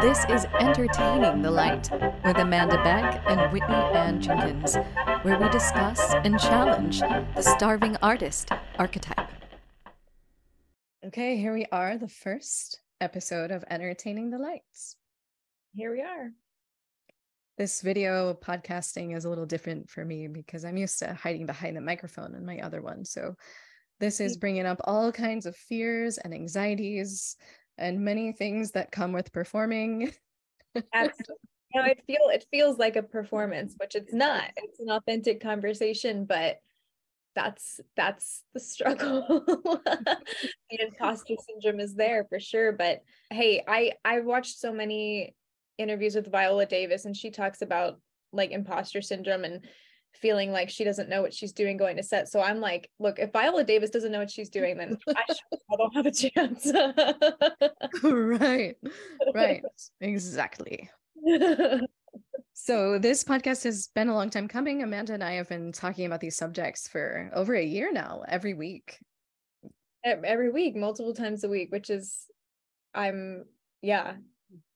This is Entertaining the Light with Amanda Beck and Whitney Ann Jenkins, where we discuss and challenge the starving artist archetype. Okay, here we are, the first episode of Entertaining the Lights. Here we are. This video podcasting is a little different for me because I'm used to hiding behind the microphone in my other one. So this is bringing up all kinds of fears and anxieties and many things that come with performing. Absolutely. You know, it feels like a performance, which it's not. It's an authentic conversation, but that's the struggle. The imposter syndrome is there for sure. But hey, I watched so many interviews with Viola Davis, and she talks about like imposter syndrome and feeling like she doesn't know what she's doing going to set. So I'm like, look, if Viola Davis doesn't know what she's doing, then I don't have a chance. Right. Exactly. So this podcast has been a long time coming. Amanda and I have been talking about these subjects for over a year now, every week, multiple times a week, which is,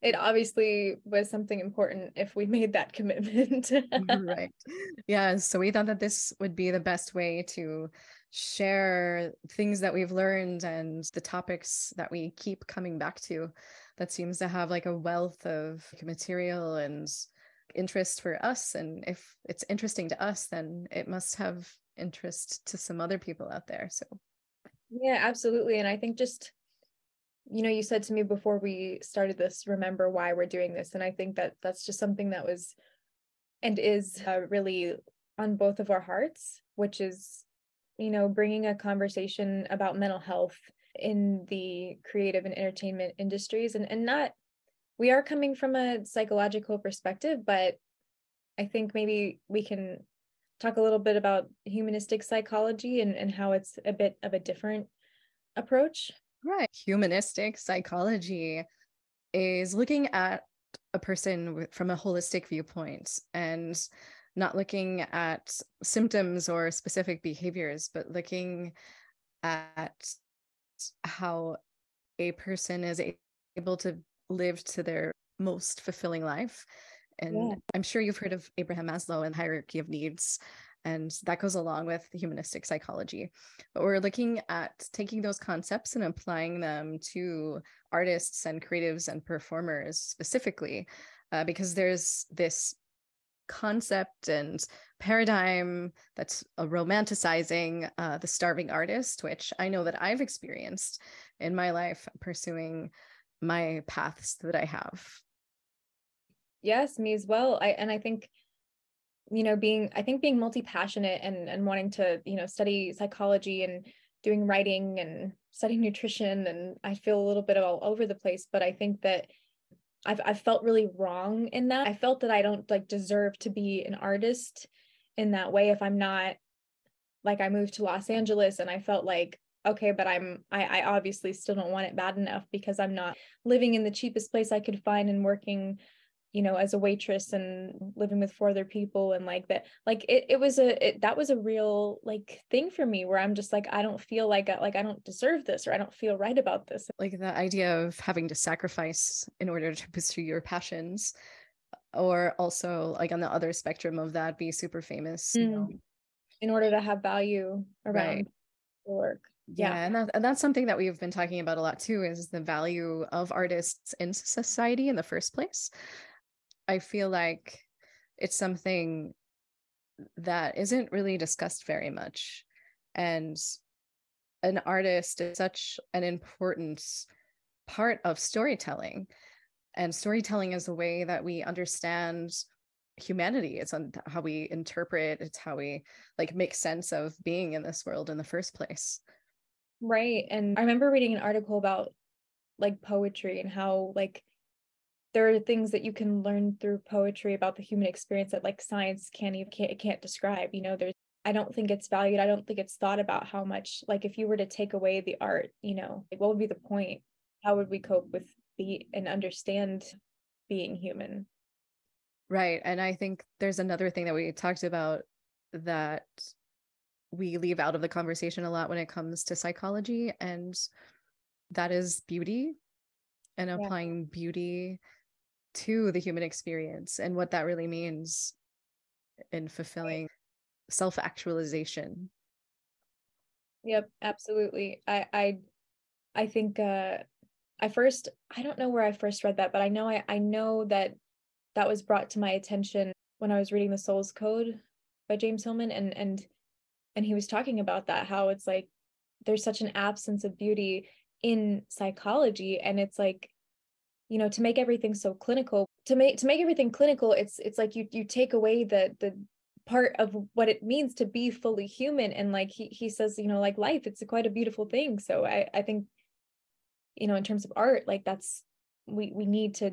it obviously was something important if we made that commitment. Right. Yeah. So we thought that this would be the best way to share things that we've learned and the topics that we keep coming back to that seems to have like a wealth of material and interest for us. And if it's interesting to us, then it must have interest to some other people out there. So yeah, absolutely. And I think just, you know, you said to me before we started this, remember why we're doing this. And I think that that's just something that was and is really on both of our hearts, which is, you know, bringing a conversation about mental health in the creative and entertainment industries. And not, we are coming from a psychological perspective, but I think maybe we can talk a little bit about humanistic psychology and how it's a bit of a different approach. Right. Humanistic psychology is looking at a person from a holistic viewpoint and not looking at symptoms or specific behaviors, but looking at how a person is able to live to their most fulfilling life. And yeah. I'm sure you've heard of Abraham Maslow and hierarchy of needs. And that goes along with humanistic psychology. But we're looking at taking those concepts and applying them to artists and creatives and performers specifically, because there's this concept and paradigm that's romanticizing the starving artist, which I know that I've experienced in my life pursuing my paths that I have. Yes, me as well. I think, you know, being multi-passionate and wanting to, you know, study psychology and doing writing and studying nutrition. And I feel a little bit all over the place, but I think that I've felt really wrong in that. I felt that I don't like deserve to be an artist in that way. If I'm not, like, I moved to Los Angeles and I felt like, okay, but I obviously still don't want it bad enough because I'm not living in the cheapest place I could find and working, you know, as a waitress and living with four other people. And like that, like that was a real like thing for me where I'm just like, I don't feel like I don't deserve this, or I don't feel right about this. Like the idea of having to sacrifice in order to pursue your passions, or also like on the other spectrum of that, be super famous, you know, in order to have value around your work. Yeah. And that's something that we've been talking about a lot too, is the value of artists in society in the first place. I feel like it's something that isn't really discussed very much. And an artist is such an important part of storytelling. And storytelling is a way that we understand humanity. It's on how we interpret, it's how we like make sense of being in this world in the first place. Right. And I remember reading an article about like poetry and how like there are things that you can learn through poetry about the human experience that like science can't describe, you know. There's, I don't think it's valued. I don't think it's thought about how much, like if you were to take away the art, you know, like, what would be the point? How would we cope with and understand being human? Right. And I think there's another thing that we talked about that we leave out of the conversation a lot when it comes to psychology, and that is beauty and applying beauty to the human experience and what that really means in fulfilling self-actualization. Yep, absolutely. I think I don't know where I first read that, but I know that was brought to my attention when I was reading The Soul's Code by James Hillman, and he was talking about that, how it's like there's such an absence of beauty in psychology, and it's like, you know, to make everything so clinical, to make everything clinical, it's like you take away the part of what it means to be fully human. And like he says, you know, like life, it's quite a beautiful thing. So I think, you know, in terms of art, like that's, we need to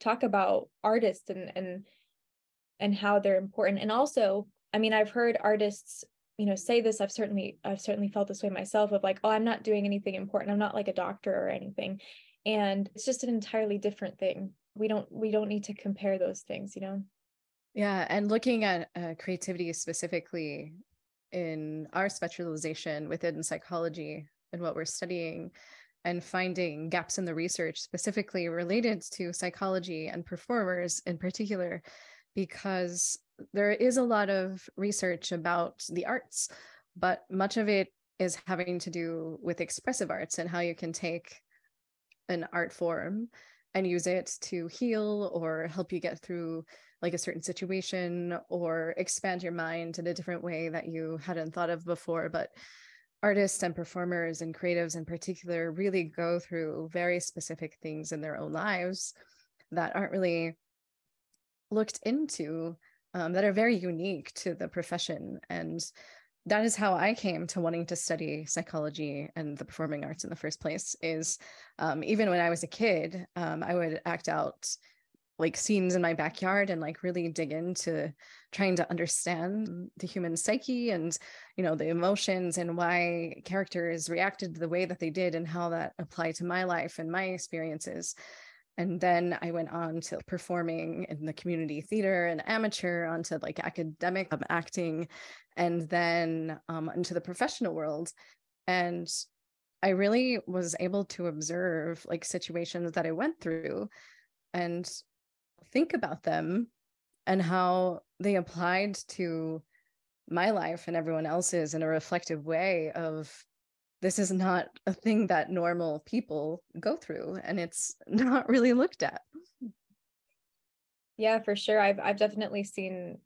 talk about artists and how they're important. And also, I mean, I've heard artists, you know, say this, I've certainly felt this way myself, of like, oh, I'm not doing anything important. I'm not like a doctor or anything. And it's just an entirely different thing. We don't need to compare those things, you know? Yeah. And looking at creativity specifically in our specialization within psychology and what we're studying, and finding gaps in the research specifically related to psychology and performers in particular, because there is a lot of research about the arts, but much of it is having to do with expressive arts and how you can take an art form and use it to heal or help you get through like a certain situation or expand your mind in a different way that you hadn't thought of before. But artists and performers and creatives in particular really go through very specific things in their own lives that aren't really looked into, that are very unique to the profession. And that is how I came to wanting to study psychology and the performing arts in the first place, is even when I was a kid, I would act out like scenes in my backyard and like really dig into trying to understand the human psyche and, you know, the emotions and why characters reacted the way that they did and how that applied to my life and my experiences. And then I went on to performing in the community theater and amateur, onto like academic acting, and then into the professional world. And I really was able to observe like situations that I went through and think about them and how they applied to my life and everyone else's in a reflective way of, this is not a thing that normal people go through, and it's not really looked at. Yeah, for sure. I've definitely seen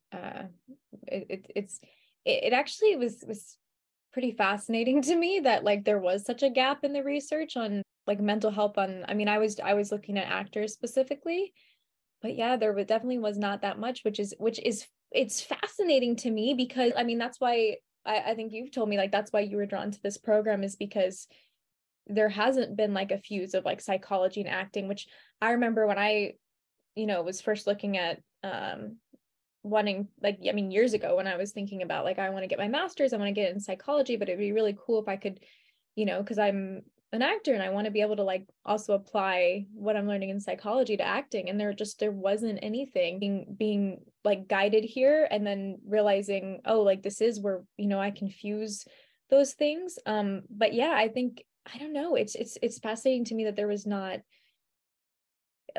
it actually was pretty fascinating to me that like there was such a gap in the research on like mental health on, I mean, I was looking at actors specifically. But yeah, there definitely was not that much, which is it's fascinating to me, because I mean, that's why I think you've told me like, that's why you were drawn to this program, is because there hasn't been like a fuse of like psychology and acting, which I remember when I, you know, was first looking at wanting, like, I mean, years ago when I was thinking about like, I want to get my master's, I want to get in psychology, but it'd be really cool if I could, you know, because I'm an actor and I want to be able to like also apply what I'm learning in psychology to acting. And there wasn't anything being like guided here, and then realizing, oh, like this is where, you know, I can fuse those things. But yeah, I think, I don't know. It's fascinating to me that there was not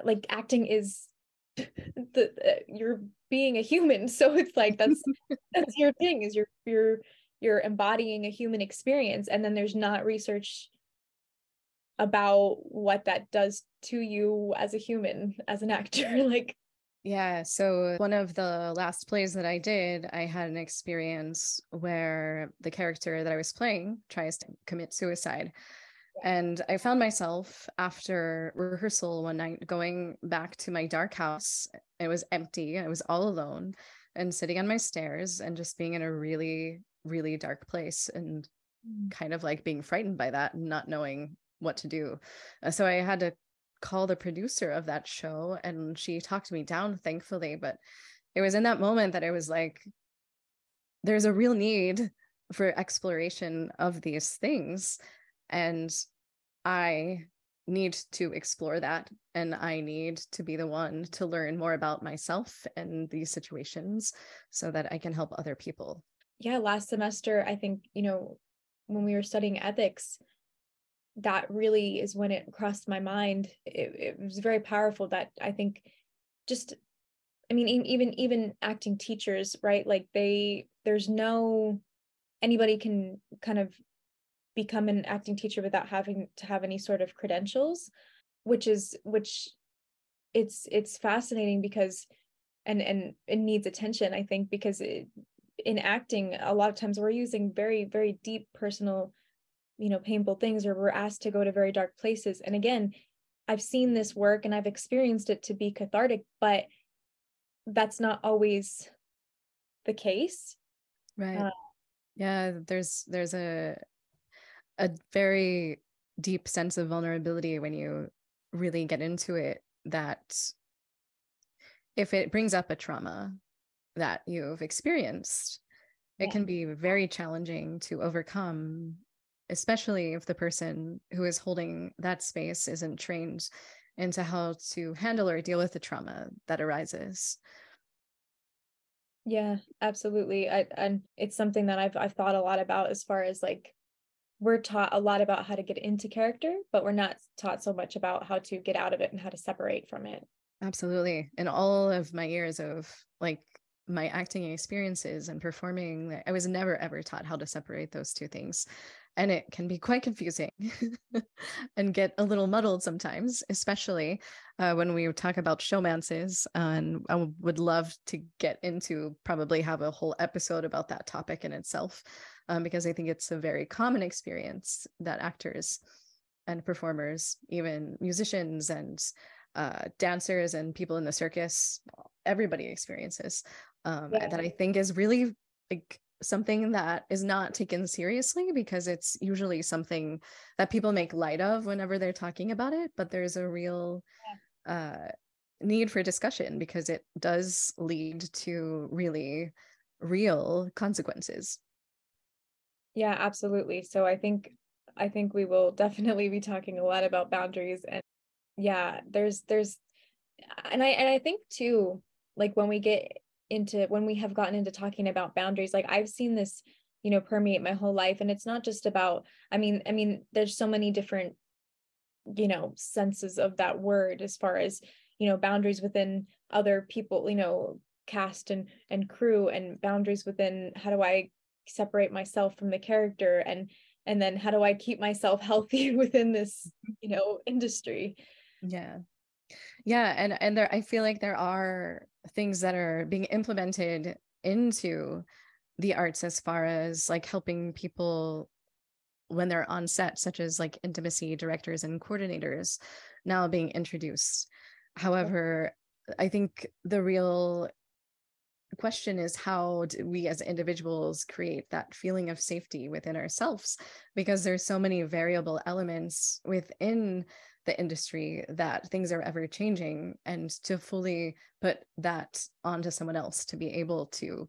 like, acting is you're being a human. So it's like, that's your thing, is you're embodying a human experience. And then there's not research about what that does to you as a human, as an actor, like. Yeah, so one of the last plays that I did, I had an experience where the character that I was playing tries to commit suicide. Yeah. And I found myself after rehearsal one night going back to my dark house. It was empty, I was all alone, and sitting on my stairs and just being in a really, really dark place and kind of like being frightened by that and not knowing what to do. So I had to call the producer of that show, and she talked me down, thankfully, but it was in that moment that I was like, there's a real need for exploration of these things, and I need to explore that, and I need to be the one to learn more about myself and these situations so that I can help other people. yeah, last semester, I think, you know, when we were studying ethics, that really is when it crossed my mind. It was very powerful that I think just, I mean, even acting teachers, right? Like anybody can kind of become an acting teacher without having to have any sort of credentials, which it's fascinating because, and it needs attention, I think, because in acting, a lot of times we're using very, very deep personal, you know, painful things, or we're asked to go to very dark places. And again, I've seen this work and I've experienced it to be cathartic, but that's not always the case. Right. Yeah. There's a very deep sense of vulnerability when you really get into it, that if it brings up a trauma that you've experienced, it can be very challenging to overcome, especially if the person who is holding that space isn't trained into how to handle or deal with the trauma that arises. Yeah, absolutely. And it's something that I've thought a lot about, as far as like, we're taught a lot about how to get into character, but we're not taught so much about how to get out of it and how to separate from it. Absolutely. In all of my years of like my acting experiences and performing, I was never, ever taught how to separate those two things. And it can be quite confusing and get a little muddled sometimes, especially when we talk about showmances. And I would love to get into, probably have a whole episode about that topic in itself, because I think it's a very common experience that actors and performers, even musicians and dancers and people in the circus, everybody experiences, that I think is really like something that is not taken seriously, because it's usually something that people make light of whenever they're talking about it. But there's a real need for discussion, because it does lead to really real consequences. Yeah, absolutely. So I think we will definitely be talking a lot about boundaries. And yeah, I think too, like when we have gotten into talking about boundaries, like I've seen this, you know, permeate my whole life. And it's not just about, I mean, there's so many different, you know, senses of that word, as far as, you know, boundaries within other people, you know, cast and crew, and boundaries within, how do I separate myself from the character? And then how do I keep myself healthy within this, you know, industry? Yeah. Yeah. And there, I feel like there are things that are being implemented into the arts, as far as like helping people when they're on set, such as like intimacy directors and coordinators now being introduced. However, I think the real question is, how do we as individuals create that feeling of safety within ourselves? Because there's so many variable elements within the industry that things are ever changing, and to fully put that onto someone else to be able to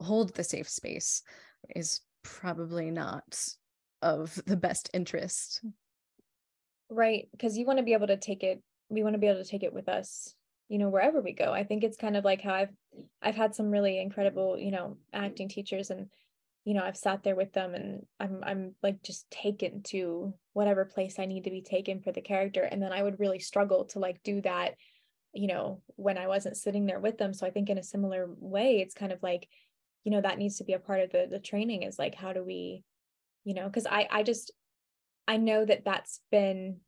hold the safe space is probably not of the best interest. Right. Because you want to be able to take it. We want to be able to take it with us, you know, wherever we go. I think it's kind of like how I've had some really incredible, you know, acting teachers, and, you know, I've sat there with them, and I'm like just taken to whatever place I need to be taken for the character. And then I would really struggle to like do that, you know, when I wasn't sitting there with them. So I think in a similar way, it's kind of like, you know, that needs to be a part of the training, is like, how do we, you know, because I know that that's been,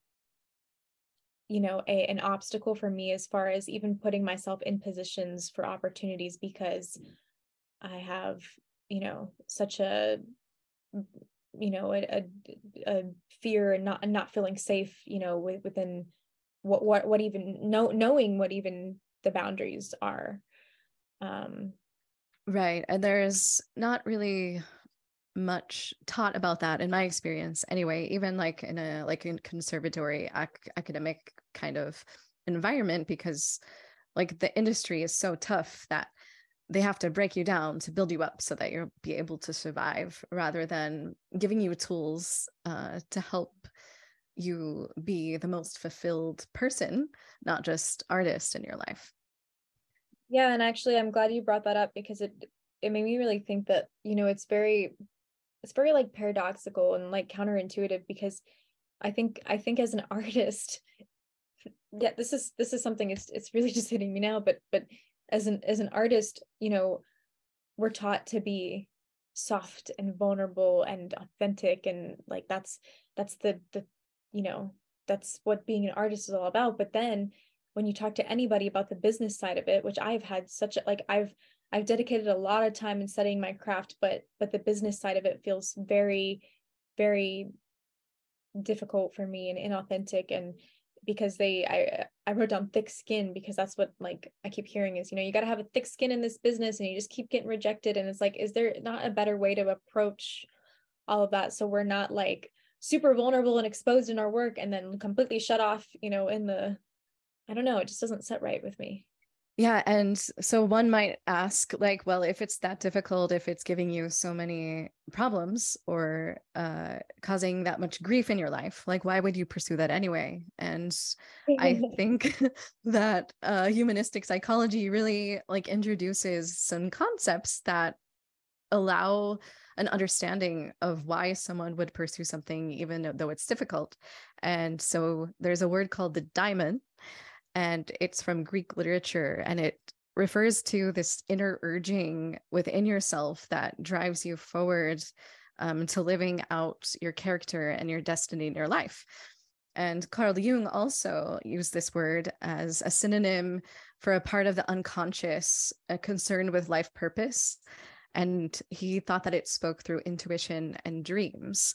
you know, an obstacle for me, as far as even putting myself in positions for opportunities, because I have, you know, such a, you know, a fear and not feeling safe, you know, within what even knowing what even the boundaries are. Right. And there's not really much taught about that in my experience anyway, even like in conservatory academic kind of environment, because like the industry is so tough that they have to break you down to build you up so that you'll be able to survive, rather than giving you tools to help you be the most fulfilled person, not just artist in your life. Yeah. And actually, I'm glad you brought that up, because it it made me really think that, you know, it's very like paradoxical and like counterintuitive, because I think as an artist, yeah, this is something, it's really just hitting me now, but as an artist, you know, we're taught to be soft and vulnerable and authentic, and like that's the you know, that's what being an artist is all about. But then when you talk to anybody about the business side of it, which I've had such a, like I've dedicated a lot of time in studying my craft, but the business side of it feels very, very difficult for me and inauthentic. And because I wrote down thick skin, because that's what, like, I keep hearing is, you know, you got to have a thick skin in this business, and you just keep getting rejected. And it's like, is there not a better way to approach all of that, so we're not like super vulnerable and exposed in our work and then completely shut off, you know, in the, I don't know, it just doesn't sit right with me. Yeah. And so one might ask, like, well, if it's that difficult, if it's giving you so many problems or causing that much grief in your life, like, why would you pursue that anyway? And I think that humanistic psychology really like introduces some concepts that allow an understanding of why someone would pursue something, even though it's difficult. And so there's a word called the daimon, and it's from Greek literature, and it refers to this inner urging within yourself that drives you forward to living out your character and your destiny in your life. And Carl Jung also used this word as a synonym for a part of the unconscious, a concern with life purpose. And he thought that it spoke through intuition and dreams.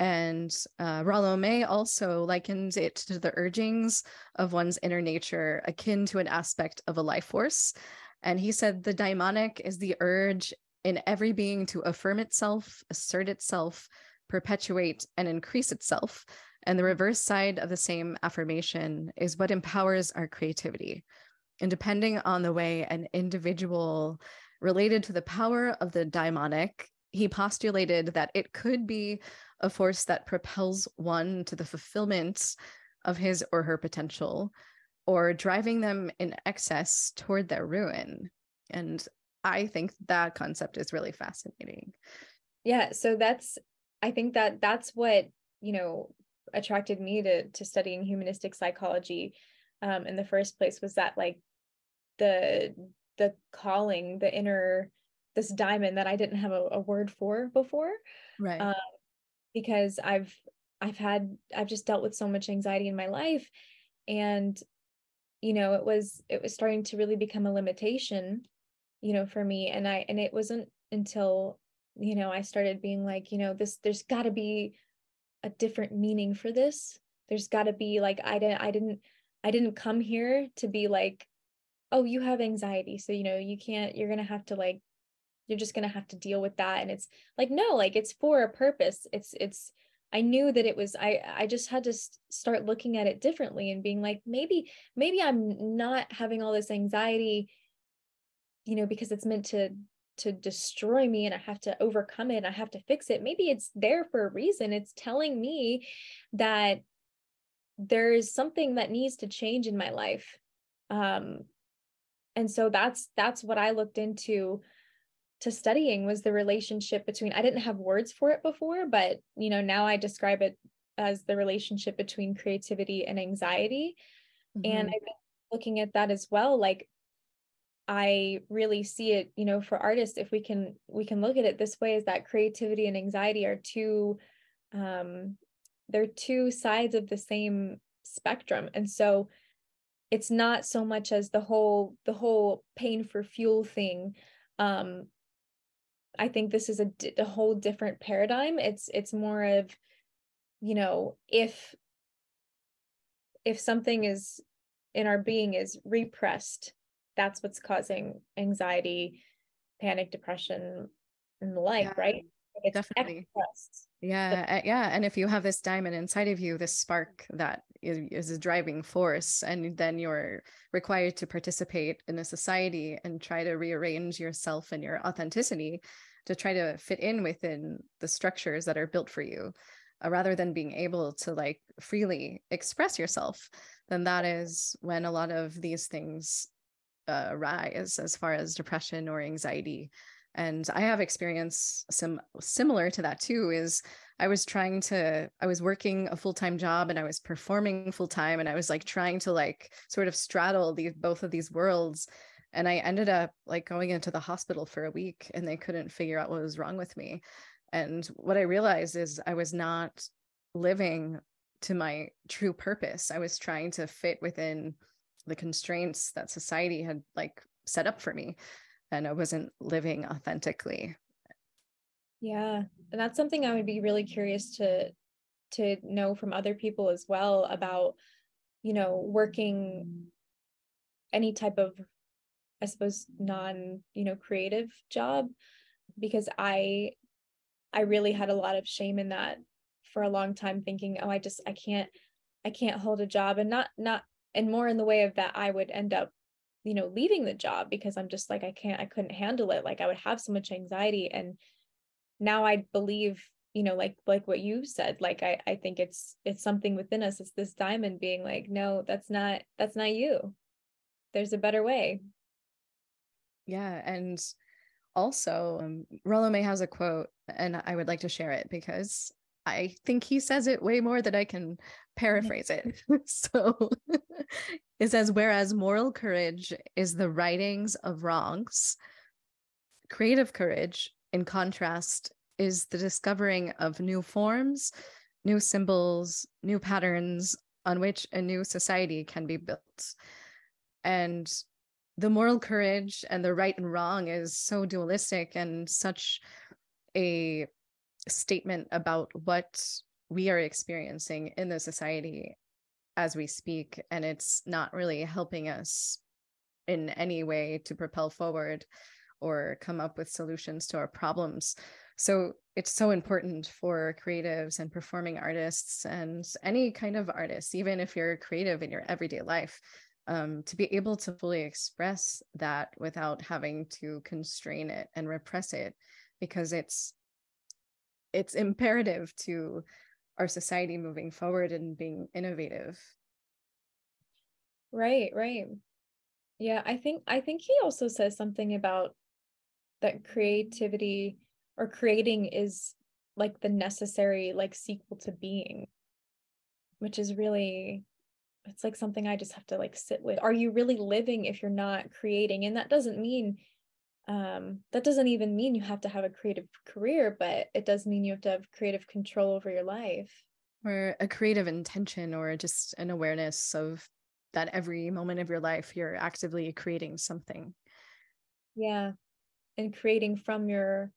And Rollo May also likens it to the urgings of one's inner nature, akin to an aspect of a life force. And he said the daimonic is the urge in every being to affirm itself, assert itself, perpetuate, and increase itself. And the reverse side of the same affirmation is what empowers our creativity. And depending on the way an individual related to the power of the daimonic, he postulated that it could be a force that propels one to the fulfillment of his or her potential, or driving them in excess toward their ruin. And I think that concept is really fascinating. Yeah. So I think that's what, you know, attracted me to studying humanistic psychology in the first place, was that, like, the calling, the inner, this diamond that I didn't have a word for before. Right. Because I've just dealt with so much anxiety in my life, and, you know, it was starting to really become a limitation, you know, for me. And it wasn't until, you know, I started being like, you know, there's gotta be a different meaning for this. There's gotta be, like, I didn't come here to be like, oh, you have anxiety, so, you know, you're going to have to, like, you're just going to have to deal with that. And it's like, no, like, it's for a purpose. I knew that it was, I just had to start looking at it differently and being like, maybe I'm not having all this anxiety, you know, because it's meant to destroy me and I have to overcome it and I have to fix it. Maybe it's there for a reason. It's telling me that there is something that needs to change in my life. And so that's what I looked into to studying, was the relationship between, I didn't have words for it before, but, you know, now I describe it as the relationship between creativity and anxiety. Mm-hmm. And I've been looking at that as well. Like, I really see it, you know, for artists, if we can look at it this way, is that creativity and anxiety are two sides of the same spectrum. And so it's not so much as the whole pain for fuel thing. I think this is a whole different paradigm. It's more of, you know, if something is in our being is repressed, that's what's causing anxiety, panic, depression, and the like, yeah, right? It's definitely expressed. Yeah. Yeah. And if you have this diamond inside of you, this spark that is a driving force, and then you're required to participate in a society and try to rearrange yourself and your authenticity to try to fit in within the structures that are built for you, rather than being able to, like, freely express yourself, then that is when a lot of these things arise as far as depression or anxiety And I have experience similar to that too, is I was working a full-time job and I was performing full-time, and I was like trying to like sort of straddle both of these worlds. And I ended up like going into the hospital for a week, and they couldn't figure out what was wrong with me. And what I realized is I was not living to my true purpose. I was trying to fit within the constraints that society had like set up for me, and I wasn't living authentically. Yeah. And that's something I would be really curious to know from other people as well about, you know, working any type of, I suppose, creative job, because I really had a lot of shame in that for a long time, thinking, oh, I can't hold a job, and not more in the way of that I would end up, you know, leaving the job because I'm just like, I couldn't handle it. Like I would have so much anxiety. And now I believe, you know, like what you said, like, I think it's something within us. It's this diamond being like, no, that's not you. There's a better way. Yeah. And also, Rollo May has a quote, and I would like to share it because I think he says it way more than I can paraphrase it. So it says, whereas moral courage is the righting of wrongs, creative courage, in contrast, is the discovering of new forms, new symbols, new patterns on which a new society can be built. And the moral courage and the right and wrong is so dualistic and such a statement about what we are experiencing in the society as we speak. And it's not really helping us in any way to propel forward or come up with solutions to our problems. So it's so important for creatives and performing artists and any kind of artists, even if you're creative in your everyday life, to be able to fully express that without having to constrain it and repress it, because it's imperative to our society moving forward and being innovative. Right. Yeah, I think he also says something about that creativity or creating is like the necessary like sequel to being, which is really, it's like something I just have to like sit with. Are you really living if you're not creating? And that doesn't even mean you have to have a creative career, but it does mean you have to have creative control over your life. Or a creative intention, or just an awareness of that every moment of your life, you're actively creating something. Yeah. And creating from your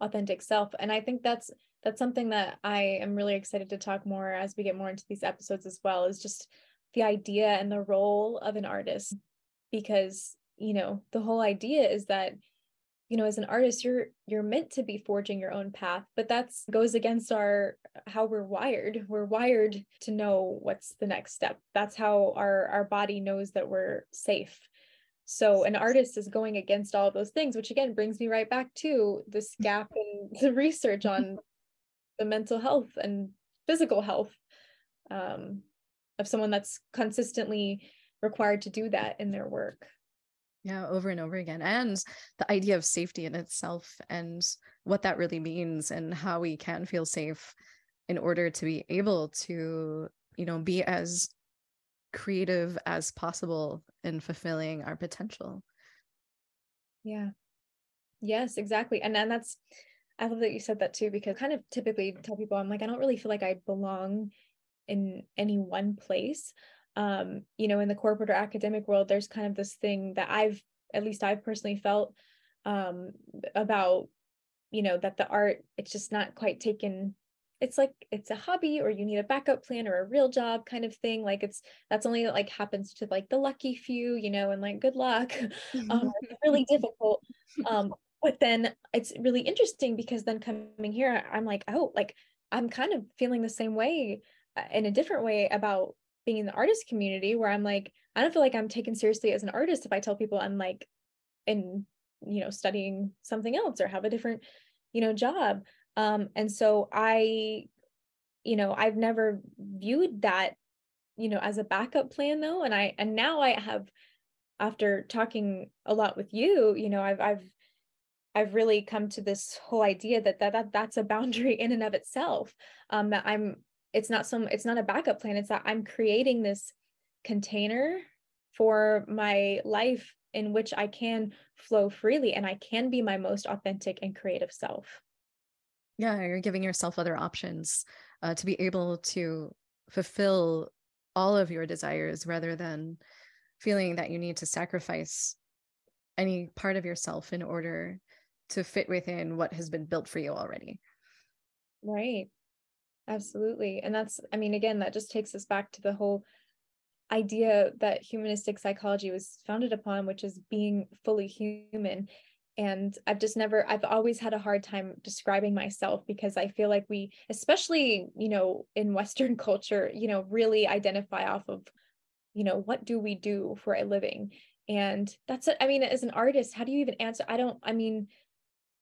authentic self. And I think that's something that I am really excited to talk more as we get more into these episodes as well, is just the idea and the role of an artist, because, you know, the whole idea is that, you know, as an artist, you're meant to be forging your own path, but that's goes against how we're wired. We're wired to know what's the next step. That's how our body knows that we're safe. So an artist is going against all of those things, which again brings me right back to this gap in the research on the mental health and physical health of someone that's consistently required to do that in their work. Yeah, over and over again. And the idea of safety in itself and what that really means and how we can feel safe in order to be able to, you know, be as creative as possible in fulfilling our potential. Yeah. Yes, exactly. And that's, I love that you said that too, because I kind of typically tell people, I'm like, I don't really feel like I belong in any one place. You know, in the corporate or academic world, there's kind of this thing that I've personally felt about, you know, that the art, it's just not quite taken. It's like, it's a hobby, or you need a backup plan or a real job kind of thing. Like that's only like happens to like the lucky few, you know, and like, good luck, it's really difficult. But then it's really interesting because then coming here, I'm like, oh, like I'm kind of feeling the same way in a different way about being in the artist community, where I'm like, I don't feel like I'm taken seriously as an artist if I tell people I'm like in, you know, studying something else or have a different, you know, job. And so I, you know, I've never viewed that, you know, as a backup plan though. And now I have, after talking a lot with you, you know, I've I've really come to this whole idea that's a boundary in and of itself. That it's not a backup plan. It's that I'm creating this container for my life in which I can flow freely and I can be my most authentic and creative self. Yeah. You're giving yourself other options to be able to fulfill all of your desires rather than feeling that you need to sacrifice any part of yourself in order to fit within what has been built for you already. Right. Absolutely. And that's, I mean, again, that just takes us back to the whole idea that humanistic psychology was founded upon, which is being fully human. And I've always had a hard time describing myself, because I feel like we, especially, in Western culture, really identify off of, what do we do for a living? And that's it. I mean, as an artist, how do you even answer?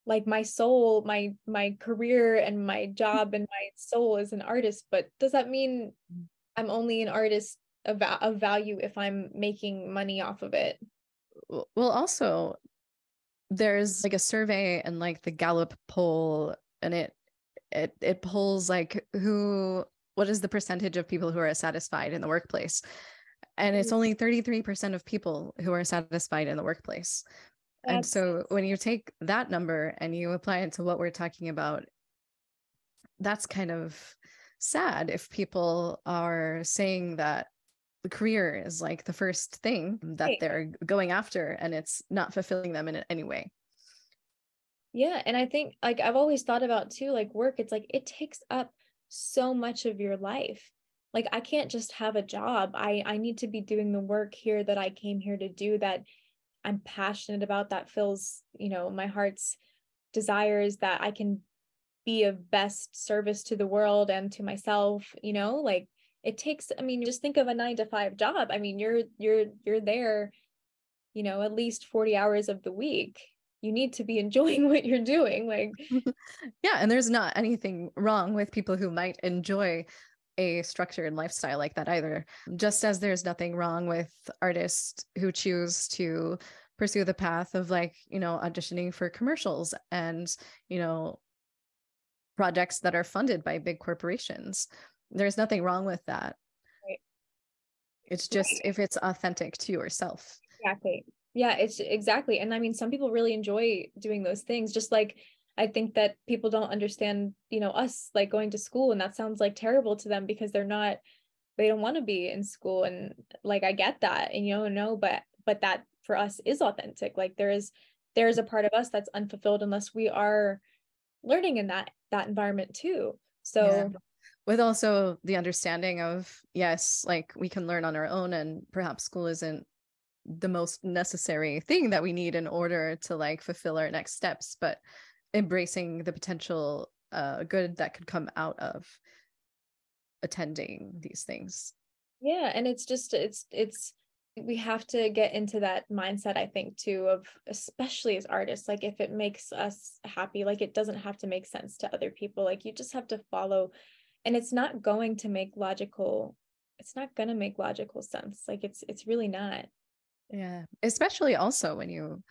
My soul, my career and my job and my soul is an artist, but does that mean I'm only an artist of value if I'm making money off of it? Well, also there's a survey and the Gallup poll, and it polls what is the percentage of people who are satisfied in the workplace? And it's only 33% of people who are satisfied in the workplace. And so when you take that number and you apply it to what we're talking about, that's kind of sad if people are saying that the career is the first thing that they're going after and it's not fulfilling them in any way. Yeah. And I think I've always thought about too, work, it's it takes up so much of your life. I can't just have a job. I need to be doing the work here that I came here to do, that I'm passionate about, that fills, my heart's desires, that I can be of best service to the world and to myself, it takes, just think of a 9-to-5 job. You're there, at least 40 hours of the week. You need to be enjoying what you're doing. Yeah. And there's not anything wrong with people who might enjoy a structured lifestyle like that either. Just as there's nothing wrong with artists who choose to pursue the path of auditioning for commercials and, projects that are funded by big corporations. There's nothing wrong with that. Right. It's just if it's authentic to yourself. Exactly. Yeah, it's exactly. And some people really enjoy doing those things. Just I think that people don't understand, us going to school, and that sounds terrible to them because they don't want to be in school. And I get that, and but that for us is authentic. There is a part of us that's unfulfilled unless we are learning in that environment too. So yeah. With also the understanding of, yes, we can learn on our own, and perhaps school isn't the most necessary thing that we need in order to fulfill our next steps, but embracing the potential good that could come out of attending these things. Yeah. And it's we have to get into that mindset, I think, too, of, especially as artists, if it makes us happy, it doesn't have to make sense to other people. You just have to follow, and it's not going to make logical sense. It's really not. Yeah. Especially also when you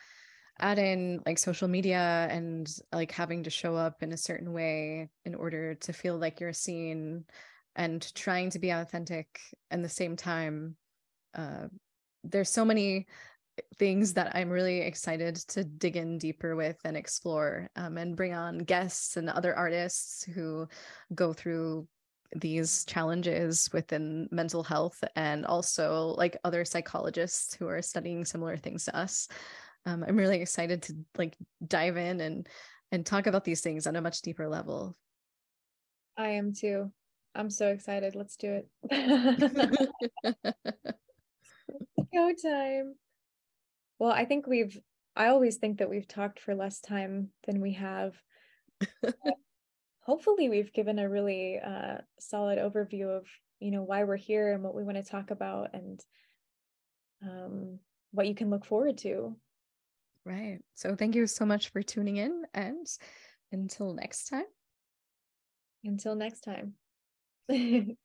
add in social media and having to show up in a certain way in order to feel like you're seen, and trying to be authentic. And the same time, there's so many things that I'm really excited to dig in deeper with and explore, and bring on guests and other artists who go through these challenges within mental health, and also other psychologists who are studying similar things to us. I'm really excited to dive in and talk about these things on a much deeper level. I am too. I'm so excited. Let's do it. Go time. Well, I always think that we've talked for less time than we have. Hopefully we've given a really solid overview of, why we're here and what we want to talk about, and what you can look forward to. Right. So thank you so much for tuning in, and until next time.